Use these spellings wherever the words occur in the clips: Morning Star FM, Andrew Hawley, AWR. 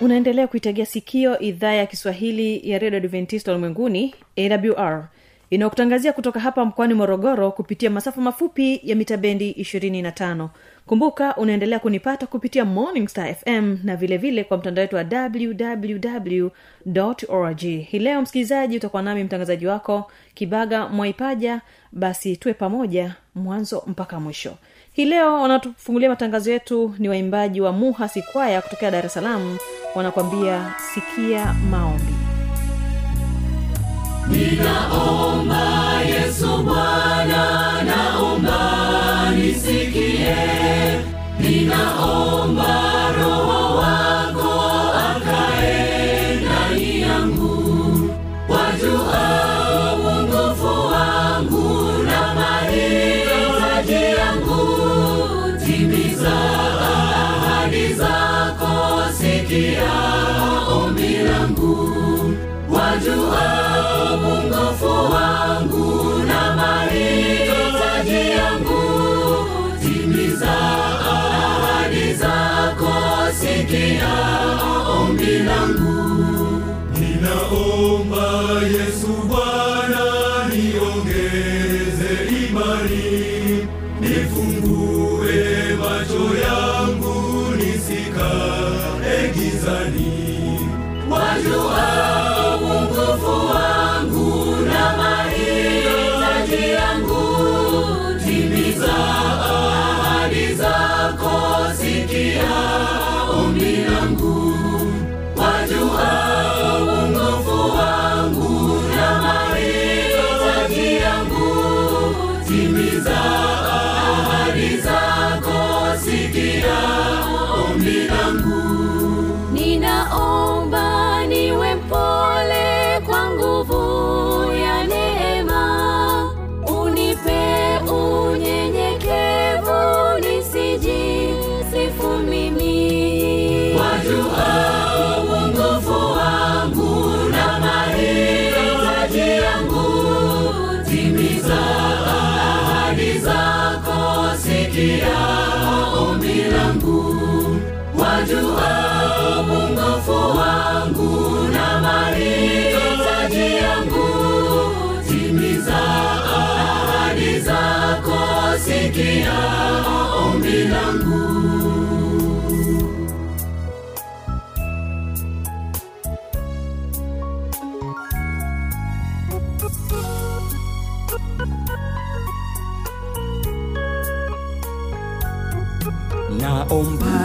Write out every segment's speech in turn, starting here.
Unaendelea kuitegea sikio idhaa ya Kiswahili ya Radio Adventista Ulimwenguni AWR. Inakutangazia kutoka hapa mkoani Morogoro kupitia masafa mafupi ya mita bendi 25. Kumbuka unaendelea kunipata kupitia Morning Star FM na vile vile kwa mtandao wetu wa www.org. Hii leo msikilizaji utakuwa nami mtangazaji wako Kibaga Mwaipaja, basi tuwe pamoja mwanzo mpaka mwisho. Hii leo wanatufungulia matangazo yetu ni waimbaji wa Muhasi Kwaya kutoka Dar es Salaam, wanakuambia sikia maombi. Ninaomba Yesu Bwana, naomba nisikie. Ninaomba Roho wako akae ndani yangu, wajua wajua mungofu wangu na mahitaji yangu, timiza ahadi zako, sikia ombi langu. Ninaomba Yesu Bwana, niongeze imani, nifungue macho yangu nisikae gizani, wajua naomba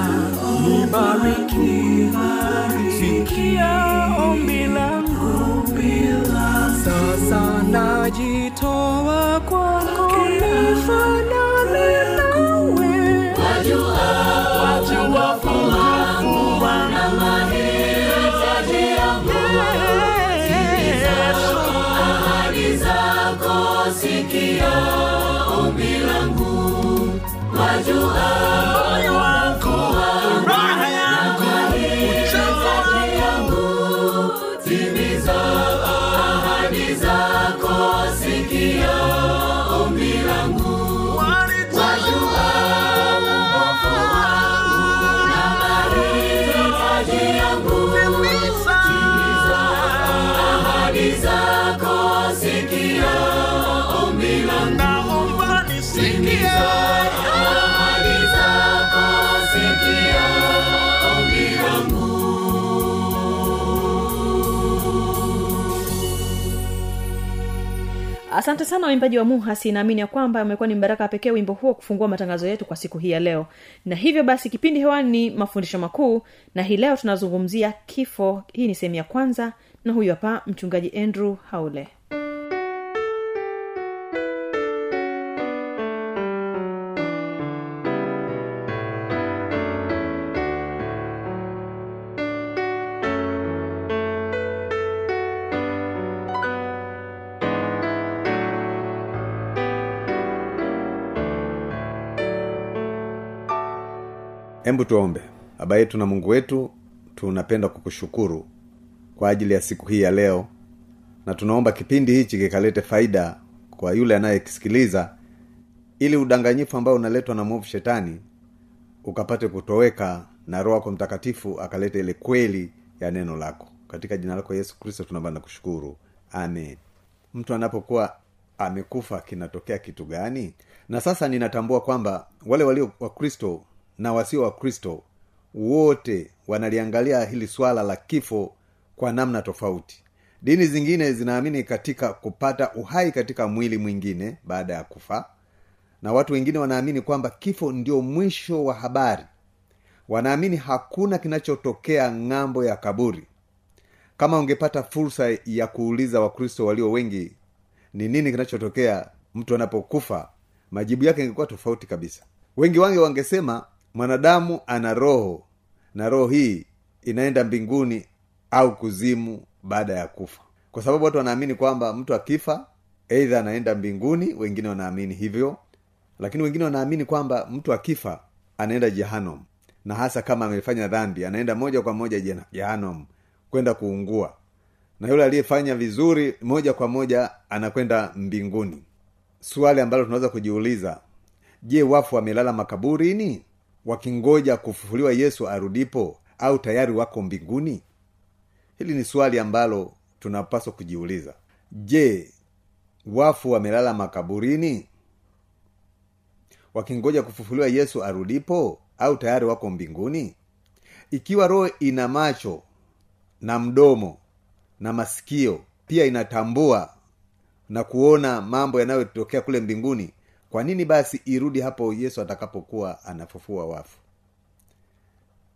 nibariki, sikia ombi langu. Sasa najitoa kwako, nifanane nawe, wajua fungu wana mahitaji yangu, timiza ahadi zako, sikia ombi langu, wajua zako, sikia ombi langu. Asante sana waimbaji wa Muhasi, naamini ya kwamba umekuwa ni baraka pekee wimbo huo kufungua matangazo yetu kwa siku hii ya leo. Na hivyo basi kipindi hewani ni mafundisho makuu, na hii leo tunazungumzia kifo. Hii ni sehemu ya kwanza na huyu hapa mchungaji Andrew Hawley. Hebu tuombe. Baba yetu na Mungu wetu, tunapenda kukushukuru kwa ajili ya siku hii ya leo, na tunaomba kipindi hichi kikalete faida kwa yule anayekisikiliza, ili udanganyifu ambao unaletwa na mwovu shetani ukapate kutoweka na Roho yako Mtakatifu akalete ile kweli ya neno lako. Katika jina lako Yesu Kristo tunaomba na kushukuru. Amen. Mtu anapokuwa amekufa kinatokea kitu gani? Na sasa ninatambua kwamba wale walio wa Kristo na wasio wa Kristo wote wanaliangalia hili swala la kifo kwa namna tofauti. Dini zingine zinaamini katika kupata uhai katika mwili mwingine baada ya kufa, na watu wengine wanaamini kwamba kifo ndio mwisho wa habari. Wanaamini hakuna kinachotokea ng'ambo ya kaburi. Kama ungepata fursa ya kuuliza Wakristo walio wengi ni nini kinachotokea mtu anapokufa, majibu yake yangekuwa tofauti kabisa. Wengi wangesema mwanadamu ana roho, na roho hii inaenda mbinguni au kuzimu baada ya kufa. Kwa sababu watu wanaamini kwamba mtu akifa aidha anaenda mbinguni, wengine wanaamini hivyo, lakini wengine wanaamini kwamba mtu akifa anaenda jehanamu, na hasa kama amefanya dhambi anaenda moja kwa moja jehanamu kwenda kuungua, na yule aliyefanya vizuri moja kwa moja anakwenda mbinguni. Swali ambalo tunaweza kujiuliza, je, wafu wamelala makaburini wakingoja kufufuliwa Yesu arudipo, au tayari wako mbinguni? Hili ni swali ambalo tunapaswa kujiuliza. Je, wafu wamelala makaburini wakingoja kufufuliwa Yesu arudipo, au tayari wako mbinguni? Ikiwa roho ina macho na mdomo na masikio, pia inatambua na kuona mambo yanayotokea kule mbinguni, kwa nini basi irudi hapo Yesu atakapokuwa anafufua wafu?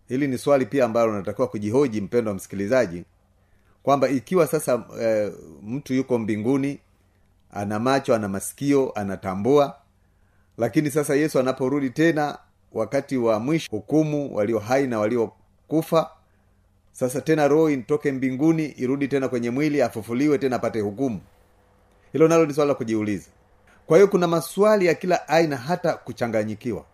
Hili ni swali pia ambalo natakiwa kujihoji, mpendwa msikilizaji, kwamba ikiwa sasa mtu yuko mbinguni, ana macho, ana masikio, anatambua, lakini sasa Yesu anaporudi tena wakati wa mwisho hukumu walio hai na walio kufa, sasa tena roho itoke mbinguni irudi tena kwenye mwili afufuliwe tena apate hukumu. Hilo nalo ni swali la kujiuliza. Kwa hiyo kuna maswali ya kila aina, hata kuchanganyikiwa.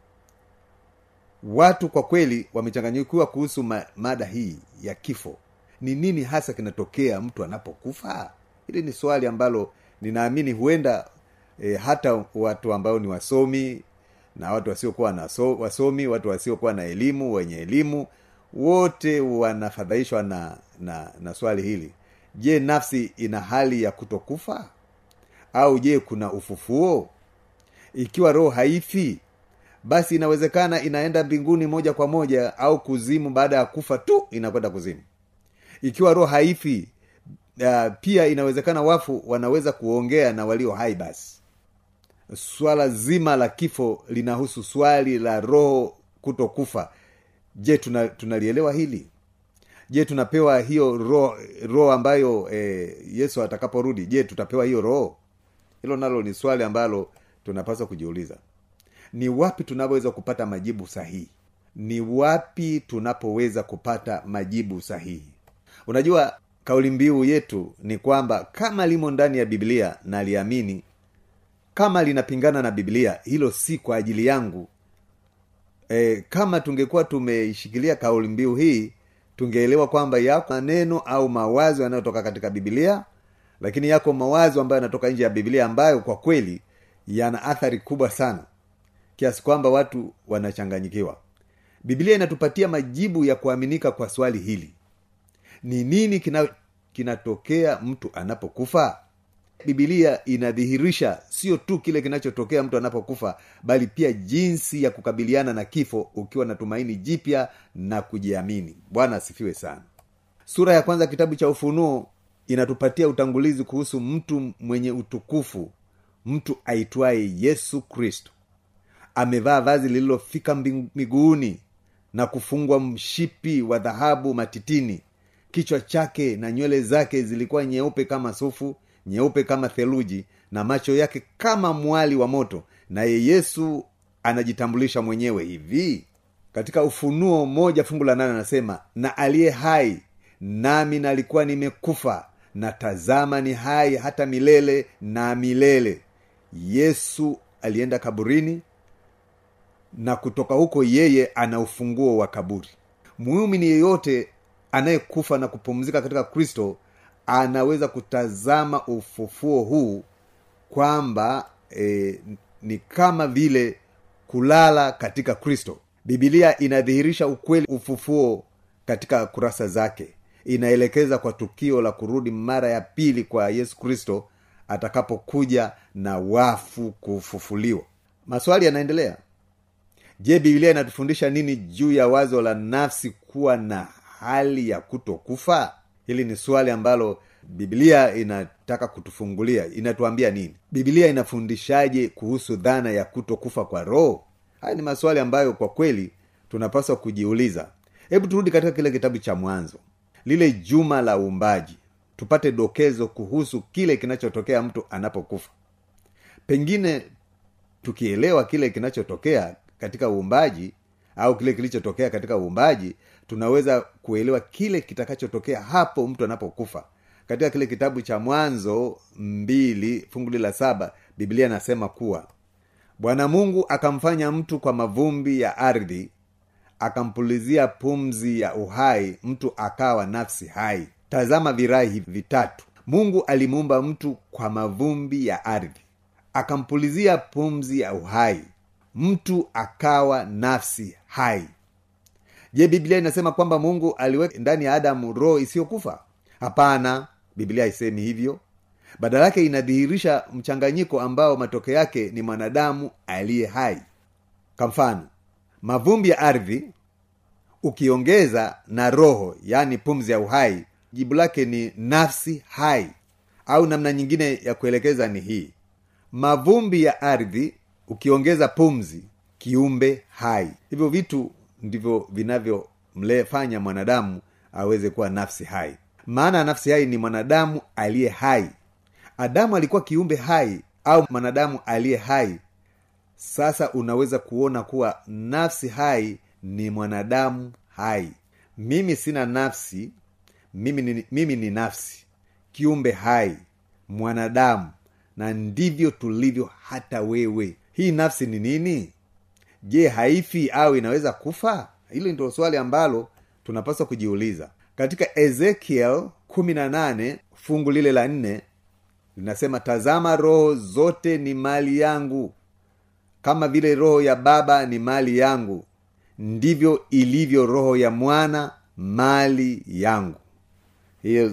Watu kwa kweli wamechanganyikiwa kuhusu mada hii ya kifo. Ni nini hasa kinatokea mtu anapokufa? Hili ni swali ambalo ninaamini huenda hata watu ambao ni wasomi na watu wasiokuwa na wasomi, watu wasiokuwa na elimu, wenye elimu, wote wanafadhaishwa na swali hili. Je, nafsi ina hali ya kutokufa? Au je, kuna ufufuo? Ikiwa roho haifi, basi inawezekana inaenda mbinguni moja kwa moja au kuzimu baada ya kufa tu inakwenda kuzimu. Ikiwa roho haifi, pia inawezekana wafu wanaweza kuongea na walio hai. Basi swala zima la kifo linahusu swali la roho kutokufa. Je, tunalielewa hili? Je, tunapewa hiyo roho ambayo Yesu atakaporudi, je, tutapewa hiyo roho? Hilo nalo ni swali ambalo tunapaswa kujiuliza. Ni wapi tunapoweza kupata majibu sahihi? Unajua kauli mbiu yetu ni kwamba kama limo ndani ya Biblia na liamini. Kama linapingana na Biblia, hilo si kwa ajili yangu. Kama tungekuwa tumeishikilia kauli mbiu hii, tungeelewa kwamba yako maneno au mawazo yanayotoka katika Biblia, lakini yako mawazo ambayo yanatoka nje ya Biblia, ambayo kwa kweli yana athari kubwa sana kiasi kwamba watu wanachanganyikiwa. Biblia inatupatia majibu ya kuaminika kwa swali hili. Ni nini kinatokea mtu anapokufa? Biblia inadhihirisha sio tu kile kinachotokea mtu anapokufa, bali pia jinsi ya kukabiliana na kifo ukiwa na tumaini jipya na kujiamini. Bwana asifiwe sana. Sura ya kwanza kitabu cha Ufunuo inatupatia utangulizi kuhusu mtu mwenye utukufu mtu aitwaye Yesu Kristo. Amevaa vazi lililofika miguuni na kufungwa mshipi wa dhahabu matitini. Kichwa chake na nywele zake zilikuwa nyeupe kama sufu, nyeupe kama theluji, na macho yake kama mwali wa moto. Na Yesu anajitambulisha mwenyewe hivi. Katika Ufunuo 1:8 anasema, "Na aliye hai, nami nalikuwa nimekufa, na tazama ni hai hata milele na milele." Yesu alienda kaburini, na kutoka huko yeye ana ufunguo wa kaburi. Muumini yeyote anayekufa na kupumzika katika Kristo anaweza kutazama ufufuo huu kwamba ni kama vile kulala katika Kristo. Biblia inadhihirisha ukweli ufufuo katika kurasa zake. Inaelekeza kwa tukio la kurudi mara ya pili kwa Yesu Kristo atakapokuja na wafu kufufuliwa. Maswali yanaendelea. Je, Biblia inatufundisha nini juu ya wazo la nafsi kuwa na hali ya kutokufa? Hili ni swali ambalo Biblia inataka kutufungulia. Inatuambia nini? Biblia inafundishaje kuhusu dhana ya kutokufa kwa roho? Haya ni maswali ambayo kwa kweli tunapaswa kujiuliza. Hebu turudi katika kile kitabu cha Mwanzo, lile juma la uumbaji, tupate dokezo kuhusu kile kinachotokea mtu anapokufa. Pengine tukielewa kile kinachotokea katika uumbaji au kile kilichotokea katika uumbaji, tunaweza kuelewa kile kitakachotokea hapo mtu anapokufa. Katika kile kitabu cha Mwanzo 2:7, Biblia inasema kuwa Bwana Mungu akamfanya mtu kwa mavumbi ya ardhi, akampulizia pumzi ya uhai, mtu akawa nafsi hai. Tazama virai vitatu. Mungu alimuumba mtu kwa mavumbi ya ardhi, akampulizia pumzi ya uhai, mtu akawa nafsi hai. Je, Biblia inasema kwamba Mungu aliweka ndani ya Adamu roho isiyokufa? Hapana, Biblia haisemi hivyo. Badala yake inadhihirisha mchanganyiko ambao matokeo yake ni mwanadamu aliye hai. Kwa mfano, mavumbi ya ardhi ukiongeza na roho, yani pumzi ya uhai, jibu lake ni nafsi hai. Au namna nyingine ya kuelekeza ni hii: mavumbi ya ardhi ukiongeza pumzi, kiumbe hai. Hivyo vitu ndivyo vinavyomlefanya mwanadamu aweze kuwa nafsi hai. Maana nafsi hai ni mwanadamu aliye hai. Adamu alikuwa kiumbe hai au mwanadamu aliye hai. Sasa unaweza kuona kuwa nafsi hai ni mwanadamu hai. Mimi sina nafsi, mimi ni nafsi, kiumbe hai, mwanadamu, na ndivyo tulivyo hata wewe. Hii nafsi ni nini? Je, haifi au inaweza kufa? Hilo ndio swali ambalo tunapaswa kujiuliza. Katika Ezekiel 18:4 linasema, "Tazama, roho zote ni mali yangu, kama vile roho ya baba ni mali yangu, ndivyo ilivyo roho ya mwana mali yangu."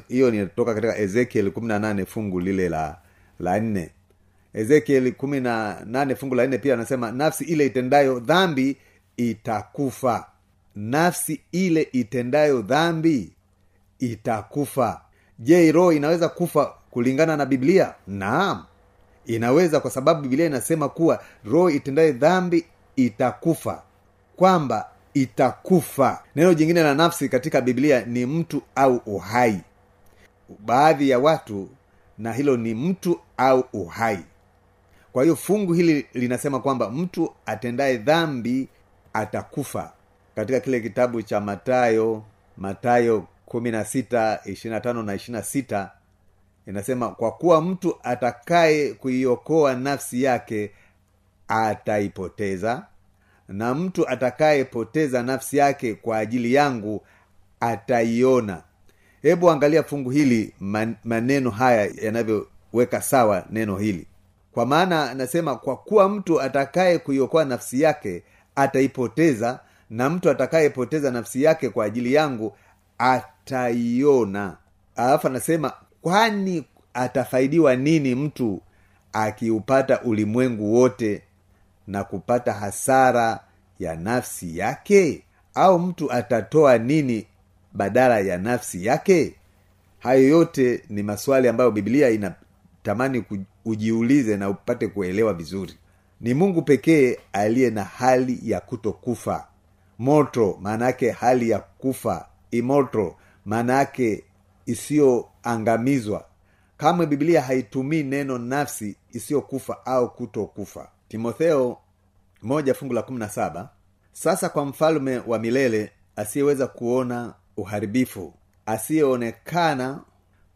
Hiyo ni kutoka katika Ezekiel 18:4. Ezekiel 18:4 pia anasema, "Nafsi ile itendayo dhambi itakufa." Nafsi ile itendayo dhambi itakufa. Je, roho inaweza kufa kulingana na Biblia? Naam, inaweza, kwa sababu Biblia inasema kuwa roho itendayo dhambi itakufa, kwamba itakufa. Neno jingine la nafsi katika Biblia ni mtu au uhai. Baadhi ya watu na hilo ni mtu au uhai. Kwa hiyo fungu hili linasema kwamba mtu atendaye dhambi atakufa. Katika kile kitabu cha Mathayo 16:25-26 inasema, "Kwa kuwa mtu atakaye kuiokoa nafsi yake ataipoteza, na mtu atakaye poteza nafsi yake kwa ajili yangu ataiona." Hebu angalia fungu hili, maneno haya yanavyoweka sawa neno hili. Kwa maana anasema, "Kwa kuwa mtu atakaye kuiokoa nafsi yake ataipoteza, na mtu atakayepoteza nafsi yake kwa ajili yangu ataiona." Alafu anasema, "Kwani atafaidiwa nini mtu akiupata ulimwengu wote na kupata hasara ya nafsi yake? Au mtu atatoa nini badala ya nafsi yake?" Hayo yote ni maswali ambayo Biblia inatamani ujiulize na upate kuelewa vizuri. Ni Mungu pekee aliye na hali ya kutokufa. Mortal maana yake hali ya kufa. Immortal maana yake isiyoangamizwa. Kama Biblia haitumii neno nafsi isiyokufa au kutokufa. Timotheo 1:17. Sasa kwa mfalme wa milele asiyeweza kuona uharibifu, asiyeonekana,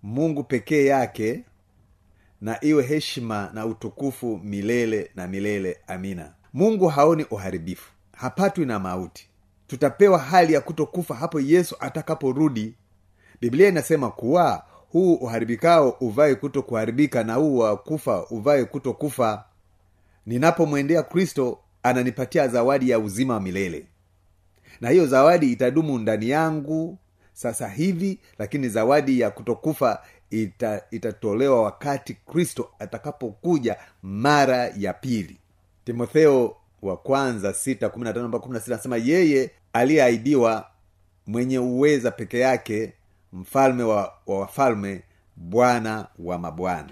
Mungu pekee yake, na iwe heshima na utukufu milele na milele. Amina. Mungu haoni uharibifu, hapatwi na mauti. Tutapewa hali ya kutokufa hapo Yesu atakaporudi. Biblia inasema kuwa huu uharibikao uvae kutokuharibika na huu wa kufa uvae kutokufa. Ninapomwendea Kristo ananipatia zawadi ya uzima wa milele. Na hiyo zawadi itadumu ndani yangu sasa hivi, lakini zawadi ya kutokufa itatolewa wakati Kristo atakapokuja mara ya pili. Timotheo wa kwanza 6:15-16 anasema yeye aliyeahidiwa, mwenye uweza peke yake, mfalme wa wafalme, Bwana wa mabwana.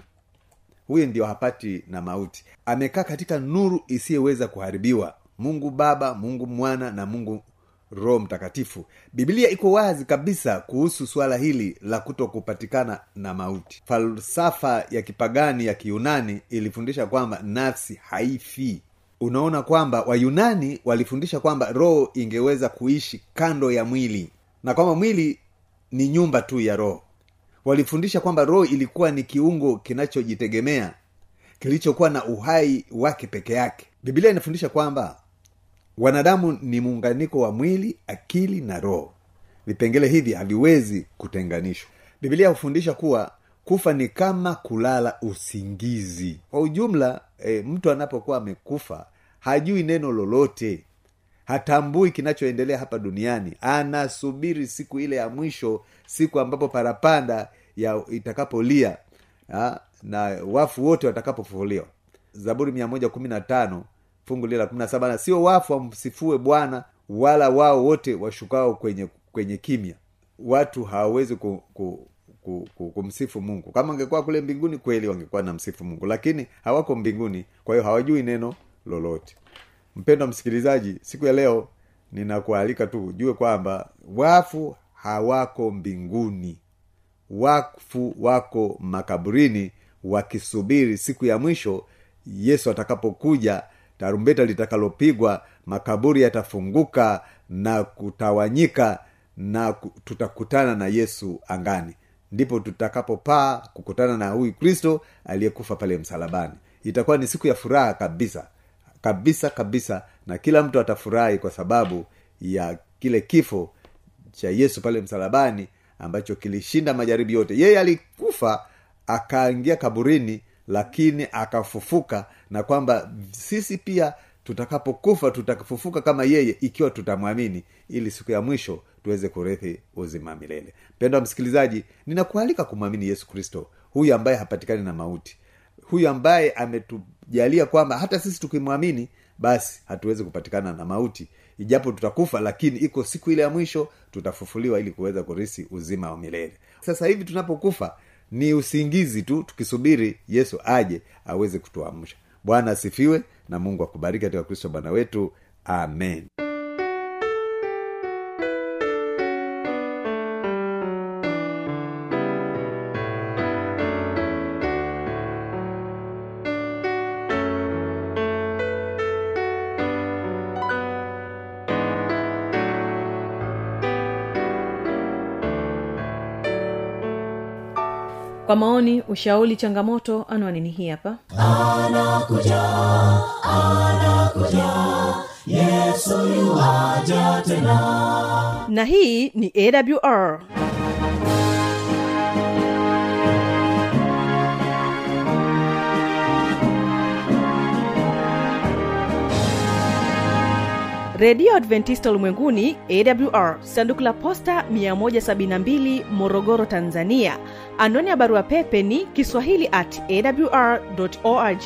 Huyu ndio hapati na mauti. Amekaa katika nuru isiyeweza kuharibiwa. Mungu Baba, Mungu Mwana na Mungu Roho Mtakatifu. Biblia iko wazi kabisa kuhusu swala hili la kutokupatikana na mauti. Falsafa ya kipagani ya Kiyunani ilifundisha kwamba nafsi haifi. Unaona kwamba Wayunani walifundisha kwamba roho ingeweza kuishi kando ya mwili, na kwamba mwili ni nyumba tu ya roho. Walifundisha kwamba roho ilikuwa ni kiungo kinachojitegemea, kilichokuwa na uhai wake peke yake. Biblia inafundisha kwamba wanadamu ni muunganiko wa mwili, akili na roho. Vipengele hivi haviwezi kutenganishwa. Biblia hufundisha kuwa kufa ni kama kulala usingizi. Kwa ujumla, mtu anapokuwa amekufa, hajui neno lolote. Hatambui kinachoendelea hapa duniani. Anasubiri siku ile ya mwisho, siku ambapo parapanda ya itakapolia na wafu wote watakapofufuliwa. Zaburi 115 fungu la 17 na sio wafu wamsifue Bwana, wala wao wote washukao kwenye kimya. Watu hawawezi kumsifu Mungu. Kama angekuwa kule mbinguni kweli wangekuwa na msifu Mungu, lakini hawako mbinguni, kwa hiyo hawajui neno lolote. Mpendwa msikilizaji, siku ya leo ninakualika tu ujue kwamba wafu hawako mbinguni. Wafu wako makaburini wakisubiri siku ya mwisho, Yesu atakapokuja, tarumbeta litakalopigwa, makaburi yatafunguka na kutawanyika, na tutakutana na Yesu angani. Ndipo tutakapopaa kukutana na huyu Kristo aliyekufa pale msalabani. Itakuwa ni siku ya furaha kabisa. Kabisa kabisa, na kila mtu atafurahi kwa sababu ya kile kifo cha Yesu pale msalabani ambacho kilishinda majaribu yote. Yeye alikufa, akaingia kaburini, lakini akafufuka, na kwamba sisi pia tutakapokufa tutafufuka kama yeye ikiwa tutamwamini, ili siku ya mwisho tuweze kurithi uzima milele. Mpendwa msikilizaji, ninakualika kumwamini Yesu Kristo, huyu ambaye hapatikani na mauti. Huyu ambaye ametujalia kwamba hata sisi tukimwamini basi hatuwezi kupatikana na mauti. Ijapo tutakufa, lakini iko siku ile ya mwisho tutafufuliwa ili kuweza kurithi uzima wa milele. Sasa hivi tunapokufa ni usingizi tu, tukisubiri Yesu aje aweze kutuamsha. Bwana asifiwe na Mungu akubariki katika Kristo Bwana wetu. Amen. Kwa maoni, ushauri, changamoto, anwani ni hii hapa. Anakuja, Yesu yuaja tena. Na hii ni AWR. Radio Adventista Ulimwenguni, AWR, sanduku la posta 172, Morogoro, Tanzania. Anwani ya barua pepe ni kiswahili@awr.org.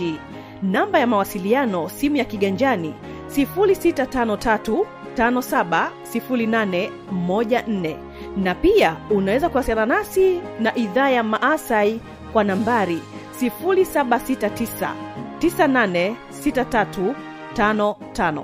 Namba ya mawasiliano, simu ya kiganjani 0653570814, na pia unaweza kuwasiliana nasi na idhaa ya Maasai kwa nambari 0769986355.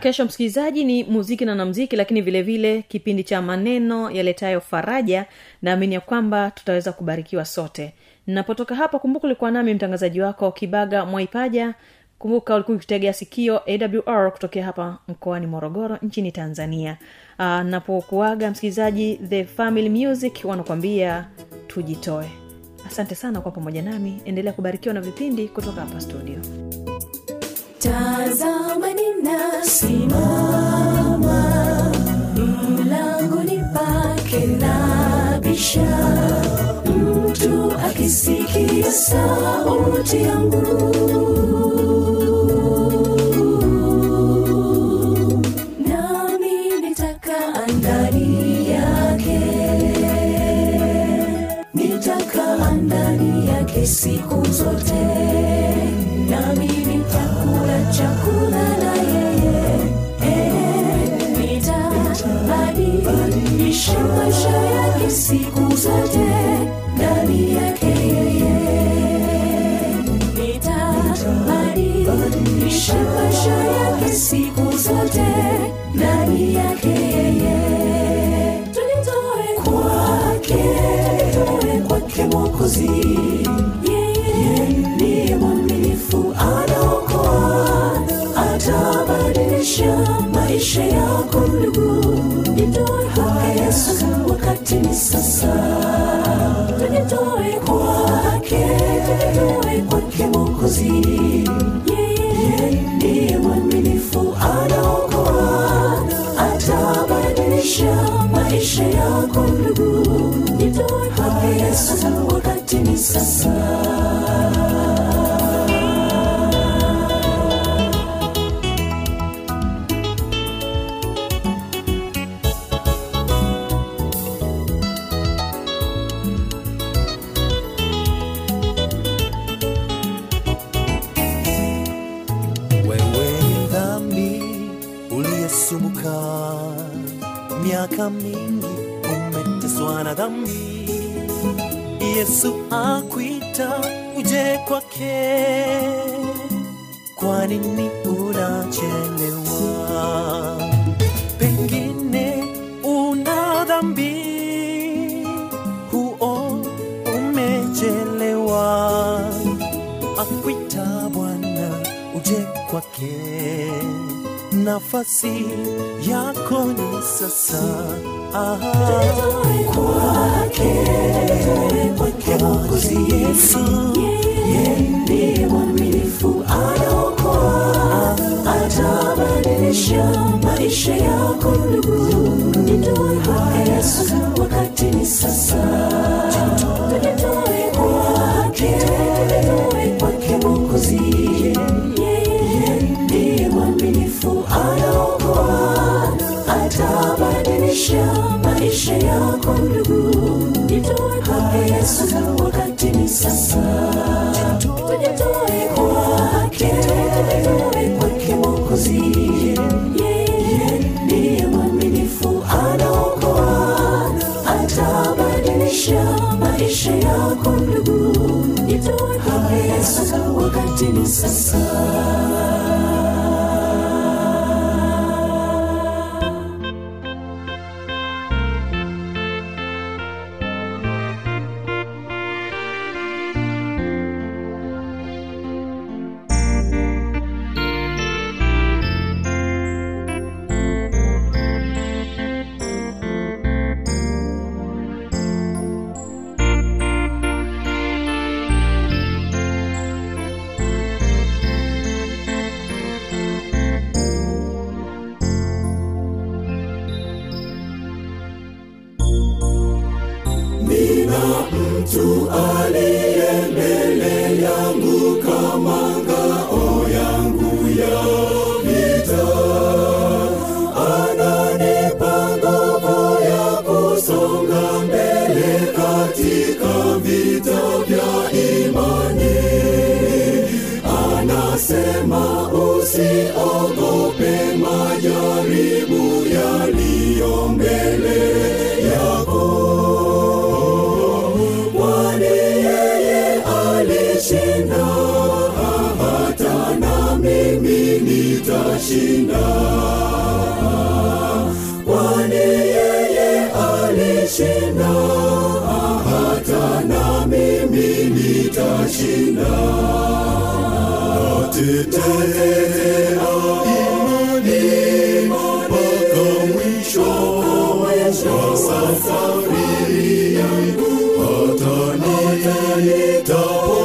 Kesho msikilizaji ni muziki na namziki, lakini vile vile kipindi cha maneno yaletayo faraja, na amini ya kwamba tutaweza kubarikiwa sote. Napotoka hapa, kumbuka ulikuwa nami mtangazaji wako Kibaga Mwaipaja. Kumbuka ulikuwa ukitegea sikio AWR kutokea hapa mkoani Morogoro nchini Tanzania. Napokuaga msikilizaji, The Family Music wanakuambia tujitoe. Asante sana kwa pamoja nami, endelea kubarikiwa na vipindi kutoka hapa studio. Tazamani nasimama, mlangoni pake nabisha, mtu akisikia sauti yangu, nami nitaka ndani yake, nitaka ndani yake siku zote, nami chakula na yeye, nitabadilisha maisha yake siku zote, ndani yake yeye, nitabadilisha maisha yake siku zote, ndani yake yeye, tujitoe kwake, tujitoe kwake Mwokozi, yeye ndiye mwaminifu tabadilisha maisha yako ndugu, nitoe kwake Yesu wakati ni sasa, nitoe kwake, nitoe kwake Mwokozi, yeye ndiye mwaminifu anaokoa, atabadilisha maisha yako ndugu, nitoe kwake Yesu wakati ni sasa. Miaka mingi umeteswa na dhambi, Yesu akuita uje kwake, kwa nini unachelewa? Pengine una dhambi, huo umechelewa, akuita Bwana uje kwake, nafasi yako ni sasa, tujitoe kwake, tujitoe kwake Mwokozi Yesu, yeye ndiye mwaminifu anaokoa, atabadilisha maisha yako ndugu, tujitoe kwake Yesu wakati ni sasa, tujitoe kwake, tujitoe kwake Mwokozi, yeye ndiye mwaminifu anaokoa, atabadilisha maisha yako ndugu, nitoe kwake Yesu wakati ni sasa, tujitoe kwake, tujitoe kwake Mwokozi, yeye ndiye mwaminifu anaokoa, atabadilisha maisha yako ndugu, nitoe kwake Yesu wakati ni sasa. tutashinda, kwani yeye alishinda, hata na mimi nitashinda. Tutetea imani mpaka mwisho wa safari yangu, hata nitapona.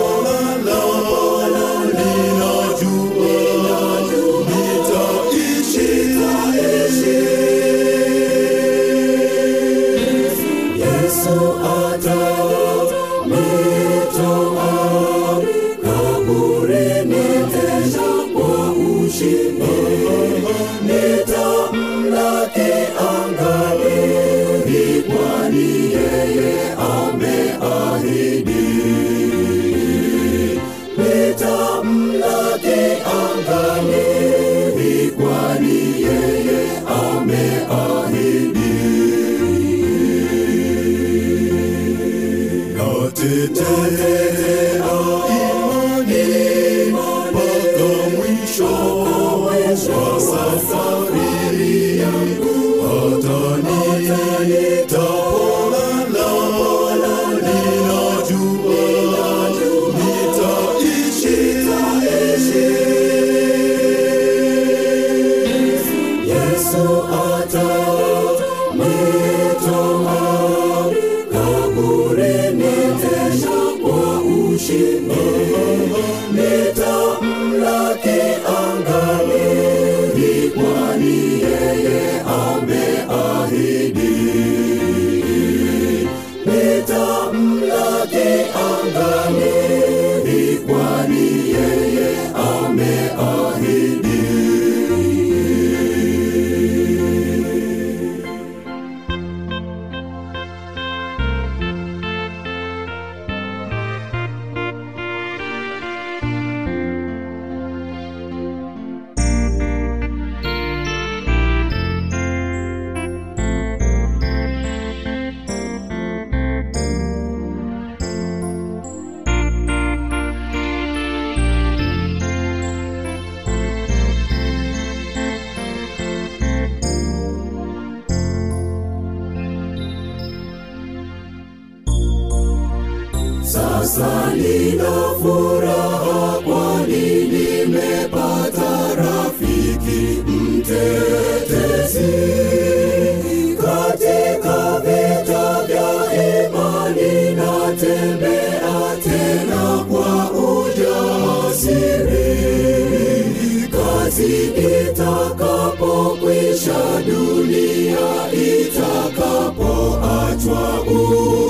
Itakapo dunia, itakapo achwa